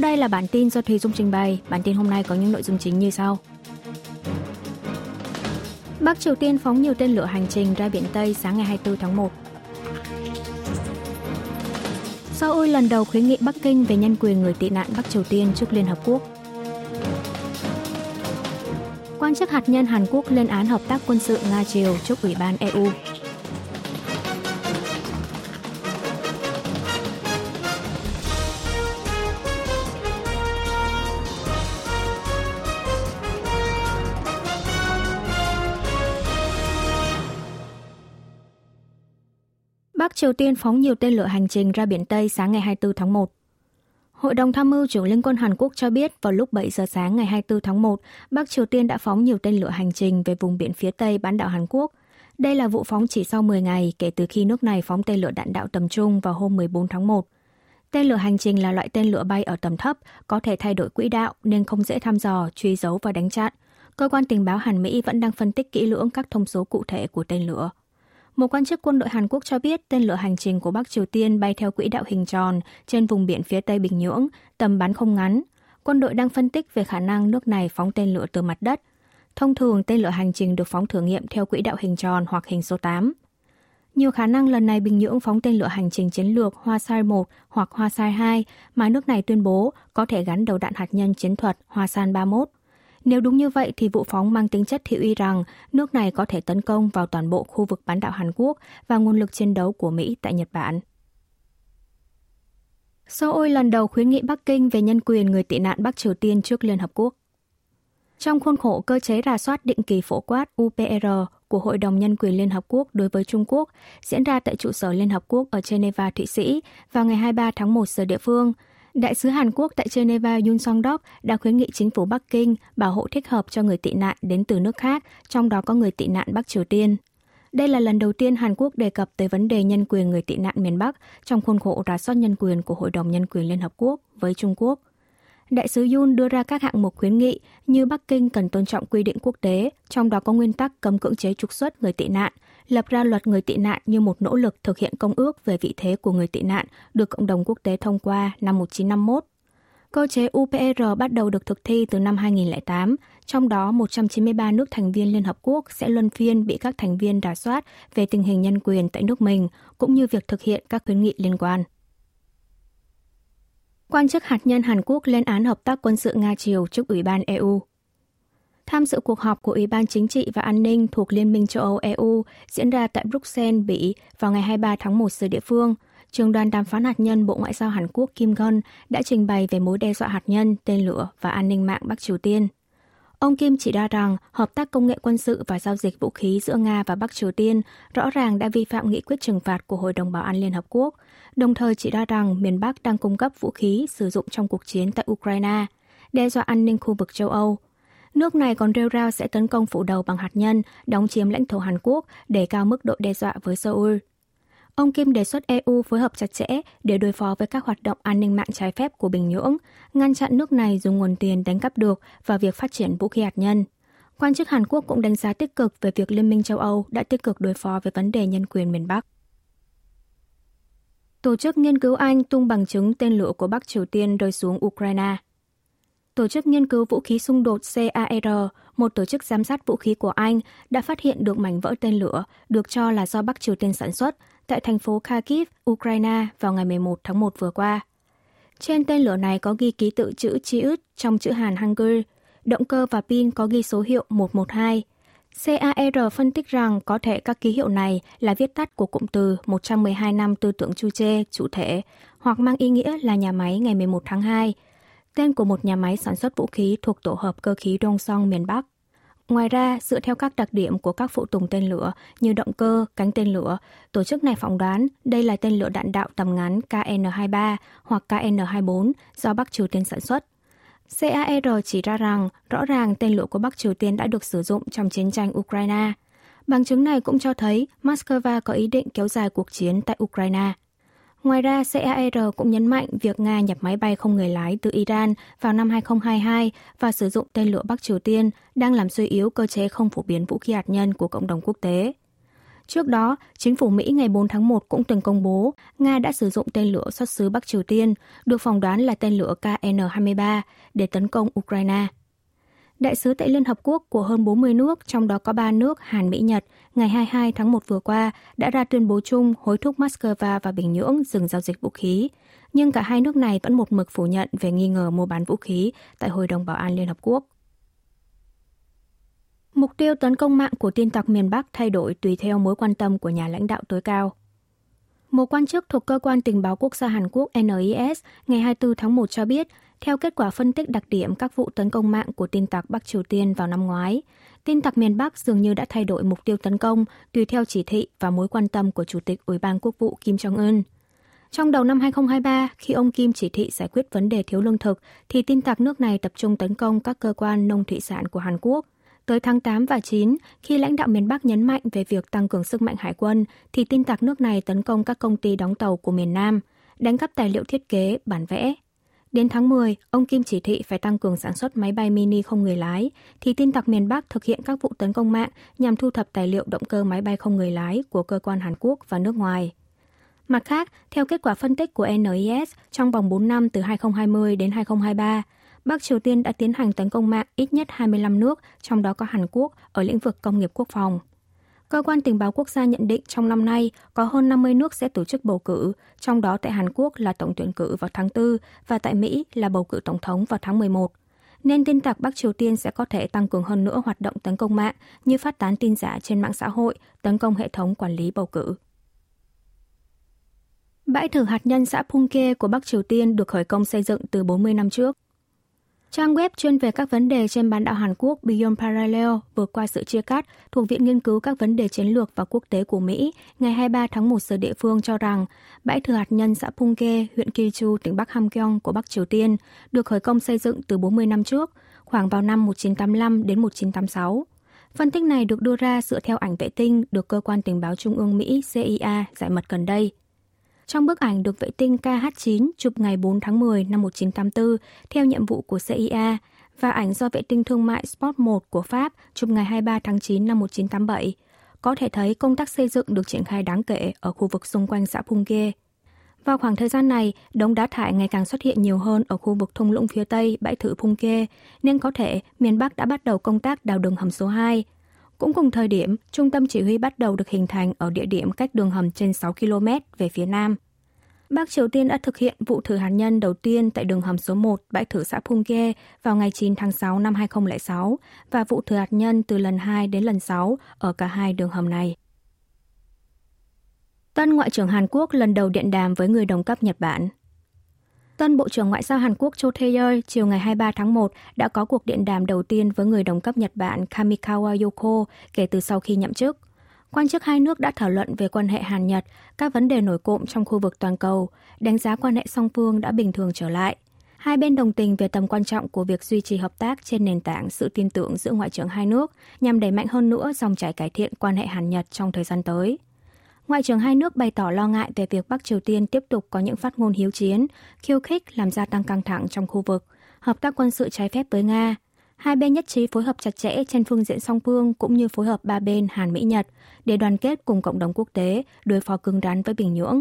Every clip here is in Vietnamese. đây là bản tin do Thùy Dung trình bày. Bản tin hôm nay có những nội dung chính như sau. Bắc Triều Tiên phóng nhiều tên lửa hành trình ra Biển Tây sáng ngày 24 tháng 1. Seoul lần đầu khuyến nghị Bắc Kinh về nhân quyền người tị nạn Bắc Triều Tiên trước Liên Hợp Quốc. Quan chức hạt nhân Hàn Quốc lên án hợp tác quân sự Nga-Triều trước Ủy ban EU. Bắc Triều Tiên phóng nhiều tên lửa hành trình ra Biển Tây sáng ngày 24 tháng 1. Hội đồng tham mưu trưởng Liên quân Hàn Quốc cho biết vào lúc 7 giờ sáng ngày 24 tháng 1, Bắc Triều Tiên đã phóng nhiều tên lửa hành trình về vùng biển phía Tây bán đảo Hàn Quốc. Đây là vụ phóng chỉ sau 10 ngày kể từ khi nước này phóng tên lửa đạn đạo tầm trung vào hôm 14 tháng 1. Tên lửa hành trình là loại tên lửa bay ở tầm thấp, có thể thay đổi quỹ đạo nên không dễ thăm dò, truy dấu và đánh chặn. Cơ quan tình báo Hàn Mỹ vẫn đang phân tích kỹ lưỡng các thông số cụ thể của tên lửa. Một quan chức quân đội Hàn Quốc cho biết tên lửa hành trình của Bắc Triều Tiên bay theo quỹ đạo hình tròn trên vùng biển phía Tây Bình Nhưỡng, tầm bắn không ngắn. Quân đội đang phân tích về khả năng nước này phóng tên lửa từ mặt đất. Thông thường, tên lửa hành trình được phóng thử nghiệm theo quỹ đạo hình tròn hoặc hình số 8. Nhiều khả năng lần này Bình Nhưỡng phóng tên lửa hành trình chiến lược Hwasan-1 hoặc Hwasan-2 mà nước này tuyên bố có thể gắn đầu đạn hạt nhân chiến thuật Hwasan-31. Nếu đúng như vậy thì vụ phóng mang tính chất thị uy rằng nước này có thể tấn công vào toàn bộ khu vực bán đảo Hàn Quốc và nguồn lực chiến đấu của Mỹ tại Nhật Bản. Seoul lần đầu khuyến nghị Bắc Kinh về nhân quyền người tị nạn Bắc Triều Tiên trước Liên Hợp Quốc. Trong khuôn khổ cơ chế rà soát định kỳ phổ quát UPR của Hội đồng Nhân quyền Liên Hợp Quốc đối với Trung Quốc diễn ra tại trụ sở Liên Hợp Quốc ở Geneva, Thụy Sĩ vào ngày 23 tháng 1 giờ địa phương, Đại sứ Hàn Quốc tại Geneva Yun Song-dok đã khuyến nghị chính phủ Bắc Kinh bảo hộ thích hợp cho người tị nạn đến từ nước khác, trong đó có người tị nạn Bắc Triều Tiên. Đây là lần đầu tiên Hàn Quốc đề cập tới vấn đề nhân quyền người tị nạn miền Bắc trong khuôn khổ rà soát nhân quyền của Hội đồng Nhân quyền Liên Hợp Quốc với Trung Quốc. Đại sứ Yun đưa ra các hạng mục khuyến nghị như Bắc Kinh cần tôn trọng quy định quốc tế, trong đó có nguyên tắc cấm cưỡng chế trục xuất người tị nạn, lập ra luật người tị nạn như một nỗ lực thực hiện công ước về vị thế của người tị nạn được cộng đồng quốc tế thông qua năm 1951. Cơ chế UPR bắt đầu được thực thi từ năm 2008, trong đó 193 nước thành viên Liên Hợp Quốc sẽ luân phiên bị các thành viên rà soát về tình hình nhân quyền tại nước mình, cũng như việc thực hiện các khuyến nghị liên quan. Quan chức hạt nhân Hàn Quốc lên án hợp tác quân sự Nga-Triều trước Ủy ban EU. Tham dự cuộc họp của Ủy ban Chính trị và An ninh thuộc Liên minh châu Âu EU diễn ra tại Bruxelles, Bỉ vào ngày 23 tháng 1 giờ địa phương, trưởng đoàn đàm phán hạt nhân Bộ Ngoại giao Hàn Quốc Kim Gunn đã trình bày về mối đe dọa hạt nhân, tên lửa và an ninh mạng Bắc Triều Tiên. Ông Kim chỉ ra rằng hợp tác công nghệ quân sự và giao dịch vũ khí giữa Nga và Bắc Triều Tiên rõ ràng đã vi phạm nghị quyết trừng phạt của Hội đồng Bảo an Liên Hợp Quốc, đồng thời chỉ ra rằng miền Bắc đang cung cấp vũ khí sử dụng trong cuộc chiến tại Ukraine, đe dọa an ninh khu vực châu Âu. Nước này còn rêu rao sẽ tấn công phủ đầu bằng hạt nhân, đóng chiếm lãnh thổ Hàn Quốc để cao mức độ đe dọa với Seoul. Ông Kim đề xuất EU phối hợp chặt chẽ để đối phó với các hoạt động an ninh mạng trái phép của Bình Nhưỡng, ngăn chặn nước này dùng nguồn tiền đánh cắp được và việc phát triển vũ khí hạt nhân. Quan chức Hàn Quốc cũng đánh giá tích cực về việc Liên minh châu Âu đã tích cực đối phó với vấn đề nhân quyền miền Bắc. Tổ chức nghiên cứu Anh tung bằng chứng tên lửa của Bắc Triều Tiên rơi xuống Ukraine. Tổ chức nghiên cứu vũ khí xung đột CAR, một tổ chức giám sát vũ khí của Anh, đã phát hiện được mảnh vỡ tên lửa được cho là do Bắc Triều Tiên sản xuất tại thành phố Kharkiv, Ukraine vào ngày 11 tháng 1 vừa qua. Trên tên lửa này có ghi ký tự chữ Chiut trong chữ Hàn Hangul, động cơ và pin có ghi số hiệu 112. CAR phân tích rằng có thể các ký hiệu này là viết tắt của cụm từ 112 năm tư tưởng Juche, chủ thể, hoặc mang ý nghĩa là nhà máy ngày 11 tháng 2, tên của một nhà máy sản xuất vũ khí thuộc tổ hợp cơ khí Đông Song miền Bắc. Ngoài ra, dựa theo các đặc điểm của các phụ tùng tên lửa như động cơ, cánh tên lửa, tổ chức này phỏng đoán đây là tên lửa đạn đạo tầm ngắn KN-23 hoặc KN-24 do Bắc Triều Tiên sản xuất. CAR chỉ ra rằng rõ ràng tên lửa của Bắc Triều Tiên đã được sử dụng trong chiến tranh Ukraine. Bằng chứng này cũng cho thấy Moscow có ý định kéo dài cuộc chiến tại Ukraine. Ngoài ra, CAR cũng nhấn mạnh việc Nga nhập máy bay không người lái từ Iran vào năm 2022 và sử dụng tên lửa Bắc Triều Tiên đang làm suy yếu cơ chế không phổ biến vũ khí hạt nhân của cộng đồng quốc tế. Trước đó, chính phủ Mỹ ngày 4 tháng 1 cũng từng công bố Nga đã sử dụng tên lửa xuất xứ Bắc Triều Tiên, được phỏng đoán là tên lửa KN-23, để tấn công Ukraine. Đại sứ tại Liên Hợp Quốc của hơn 40 nước, trong đó có 3 nước Hàn, Mỹ, Nhật, ngày 22 tháng 1 vừa qua đã ra tuyên bố chung hối thúc Moscow và Bình Nhưỡng dừng giao dịch vũ khí. Nhưng cả hai nước này vẫn một mực phủ nhận về nghi ngờ mua bán vũ khí tại Hội đồng Bảo an Liên Hợp Quốc. Mục tiêu tấn công mạng của tin tặc miền Bắc thay đổi tùy theo mối quan tâm của nhà lãnh đạo tối cao. Một quan chức thuộc Cơ quan Tình báo Quốc gia Hàn Quốc NIS ngày 24 tháng 1 cho biết, theo kết quả phân tích đặc điểm các vụ tấn công mạng của tin tặc Bắc Triều Tiên vào năm ngoái, tin tặc miền Bắc dường như đã thay đổi mục tiêu tấn công tùy theo chỉ thị và mối quan tâm của Chủ tịch Ủy ban Quốc vụ Kim Jong-un. Trong đầu năm 2023, khi ông Kim chỉ thị giải quyết vấn đề thiếu lương thực, thì tin tặc nước này tập trung tấn công các cơ quan nông thủy sản của Hàn Quốc. Tới tháng 8 và 9, khi lãnh đạo miền Bắc nhấn mạnh về việc tăng cường sức mạnh hải quân, thì tin tặc nước này tấn công các công ty đóng tàu của miền Nam, đánh cắp tài liệu thiết kế, bản vẽ. Đến tháng 10, ông Kim chỉ thị phải tăng cường sản xuất máy bay mini không người lái, thì tin tặc miền Bắc thực hiện các vụ tấn công mạng nhằm thu thập tài liệu động cơ máy bay không người lái của cơ quan Hàn Quốc và nước ngoài. Mặt khác, theo kết quả phân tích của NIS, trong vòng 4 năm từ 2020 đến 2023, Bắc Triều Tiên đã tiến hành tấn công mạng ít nhất 25 nước, trong đó có Hàn Quốc, ở lĩnh vực công nghiệp quốc phòng. Cơ quan Tình báo Quốc gia nhận định trong năm nay có hơn 50 nước sẽ tổ chức bầu cử, trong đó tại Hàn Quốc là tổng tuyển cử vào tháng 4 và tại Mỹ là bầu cử tổng thống vào tháng 11. Nên tin tặc Bắc Triều Tiên sẽ có thể tăng cường hơn nữa hoạt động tấn công mạng như phát tán tin giả trên mạng xã hội, tấn công hệ thống quản lý bầu cử. Bãi thử hạt nhân xã Punggye của Bắc Triều Tiên được khởi công xây dựng từ 40 năm trước. Trang web chuyên về các vấn đề trên bán đảo Hàn Quốc Beyond Parallel vượt qua sự chia cắt thuộc Viện Nghiên cứu các vấn đề chiến lược và quốc tế của Mỹ ngày 23 tháng 1 giờ địa phương cho rằng bãi thử hạt nhân xã Punggye, huyện Kichu, tỉnh Bắc Hamgyong của Bắc Triều Tiên được khởi công xây dựng từ 40 năm trước, khoảng vào năm 1985 đến 1986. Phân tích này được đưa ra dựa theo ảnh vệ tinh được Cơ quan Tình báo Trung ương Mỹ CIA giải mật gần đây. Trong bức ảnh được vệ tinh KH9 chụp ngày 4 tháng 10 năm 1984 theo nhiệm vụ của CIA và ảnh do vệ tinh thương mại SPOT1 của Pháp chụp ngày 23 tháng 9 năm 1987, có thể thấy công tác xây dựng được triển khai đáng kể ở khu vực xung quanh xã Punggye. Vào khoảng thời gian này, đống đá thải ngày càng xuất hiện nhiều hơn ở khu vực thung lũng phía Tây bãi thử Punggye, nên có thể miền Bắc đã bắt đầu công tác đào đường hầm số 2. Cũng cùng thời điểm, trung tâm chỉ huy bắt đầu được hình thành ở địa điểm cách đường hầm trên 6 km về phía nam. Bắc Triều Tiên đã thực hiện vụ thử hạt nhân đầu tiên tại đường hầm số 1 bãi thử xã Punggye vào ngày 9 tháng 6 năm 2006 và vụ thử hạt nhân từ lần 2 đến lần 6 ở cả hai đường hầm này. Tân Ngoại trưởng Hàn Quốc lần đầu điện đàm với người đồng cấp Nhật Bản. Tân Bộ trưởng Ngoại giao Hàn Quốc Cho Tae-yol chiều ngày 23 tháng 1 đã có cuộc điện đàm đầu tiên với người đồng cấp Nhật Bản Kamikawa Yuko kể từ sau khi nhậm chức. Quan chức hai nước đã thảo luận về quan hệ Hàn-Nhật, các vấn đề nổi cộm trong khu vực toàn cầu, đánh giá quan hệ song phương đã bình thường trở lại. Hai bên đồng tình về tầm quan trọng của việc duy trì hợp tác trên nền tảng sự tin tưởng giữa ngoại trưởng hai nước nhằm đẩy mạnh hơn nữa dòng chảy cải thiện quan hệ Hàn-Nhật trong thời gian tới. Ngoại trưởng hai nước bày tỏ lo ngại về việc Bắc Triều Tiên tiếp tục có những phát ngôn hiếu chiến, khiêu khích làm gia tăng căng thẳng trong khu vực, hợp tác quân sự trái phép với Nga. Hai bên nhất trí phối hợp chặt chẽ trên phương diện song phương cũng như phối hợp ba bên Hàn, Mỹ, Nhật để đoàn kết cùng cộng đồng quốc tế đối phó cứng rắn với Bình Nhưỡng.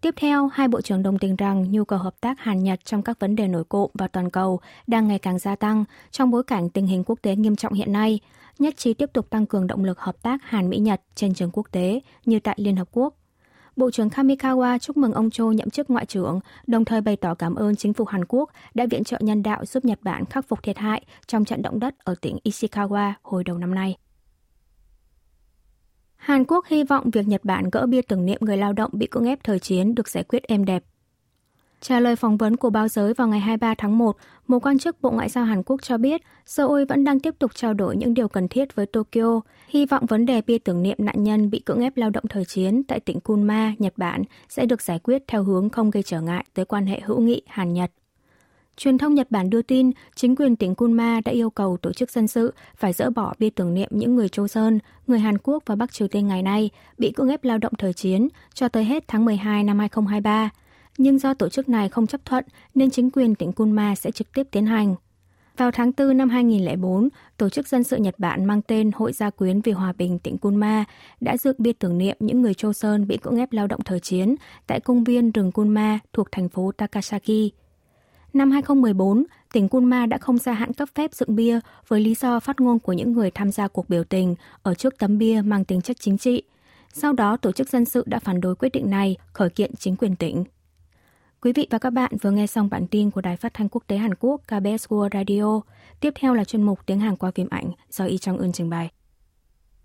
Tiếp theo, hai bộ trưởng đồng tình rằng nhu cầu hợp tác Hàn-Nhật trong các vấn đề nổi cộm và toàn cầu đang ngày càng gia tăng trong bối cảnh tình hình quốc tế nghiêm trọng hiện nay, nhất trí tiếp tục tăng cường động lực hợp tác Hàn, Mỹ, Nhật trên trường quốc tế như tại Liên Hợp Quốc. Bộ trưởng Kamikawa chúc mừng ông Cho nhậm chức ngoại trưởng, đồng thời bày tỏ cảm ơn chính phủ Hàn Quốc đã viện trợ nhân đạo giúp Nhật Bản khắc phục thiệt hại trong trận động đất ở tỉnh Ishikawa hồi đầu năm nay. Hàn Quốc hy vọng việc Nhật Bản gỡ bia tưởng niệm người lao động bị cưỡng ép thời chiến được giải quyết êm đẹp. Trả lời phỏng vấn của báo giới vào ngày 23 tháng 1, một quan chức Bộ Ngoại giao Hàn Quốc cho biết Seoul vẫn đang tiếp tục trao đổi những điều cần thiết với Tokyo, hy vọng vấn đề bia tưởng niệm nạn nhân bị cưỡng ép lao động thời chiến tại tỉnh Gunma, Nhật Bản sẽ được giải quyết theo hướng không gây trở ngại tới quan hệ hữu nghị Hàn-Nhật. Truyền thông Nhật Bản đưa tin, chính quyền tỉnh Gunma đã yêu cầu tổ chức dân sự phải dỡ bỏ bia tưởng niệm những người Choson, người Hàn Quốc và Bắc Triều Tiên ngày nay bị cưỡng ép lao động thời chiến cho tới hết tháng 12 năm 2023. Nhưng do tổ chức này không chấp thuận nên chính quyền tỉnh Gunma sẽ trực tiếp tiến hành. Vào tháng 4 năm 2004, Tổ chức Dân sự Nhật Bản mang tên Hội Gia quyến vì Hòa bình tỉnh Gunma đã dựng bia tưởng niệm những người Choson bị cưỡng ép lao động thời chiến tại công viên rừng Gunma thuộc thành phố Takasaki. Năm 2014, tỉnh Gunma đã không gia hạn cấp phép dựng bia với lý do phát ngôn của những người tham gia cuộc biểu tình ở trước tấm bia mang tính chất chính trị. Sau đó, Tổ chức Dân sự đã phản đối quyết định này, khởi kiện chính quyền tỉnh. Quý vị và các bạn vừa nghe xong bản tin của Đài Phát thanh Quốc tế Hàn Quốc KBS World Radio. Tiếp theo là chuyên mục Tiếng Hàn qua phim ảnh do Y Trang Ưn trình bày.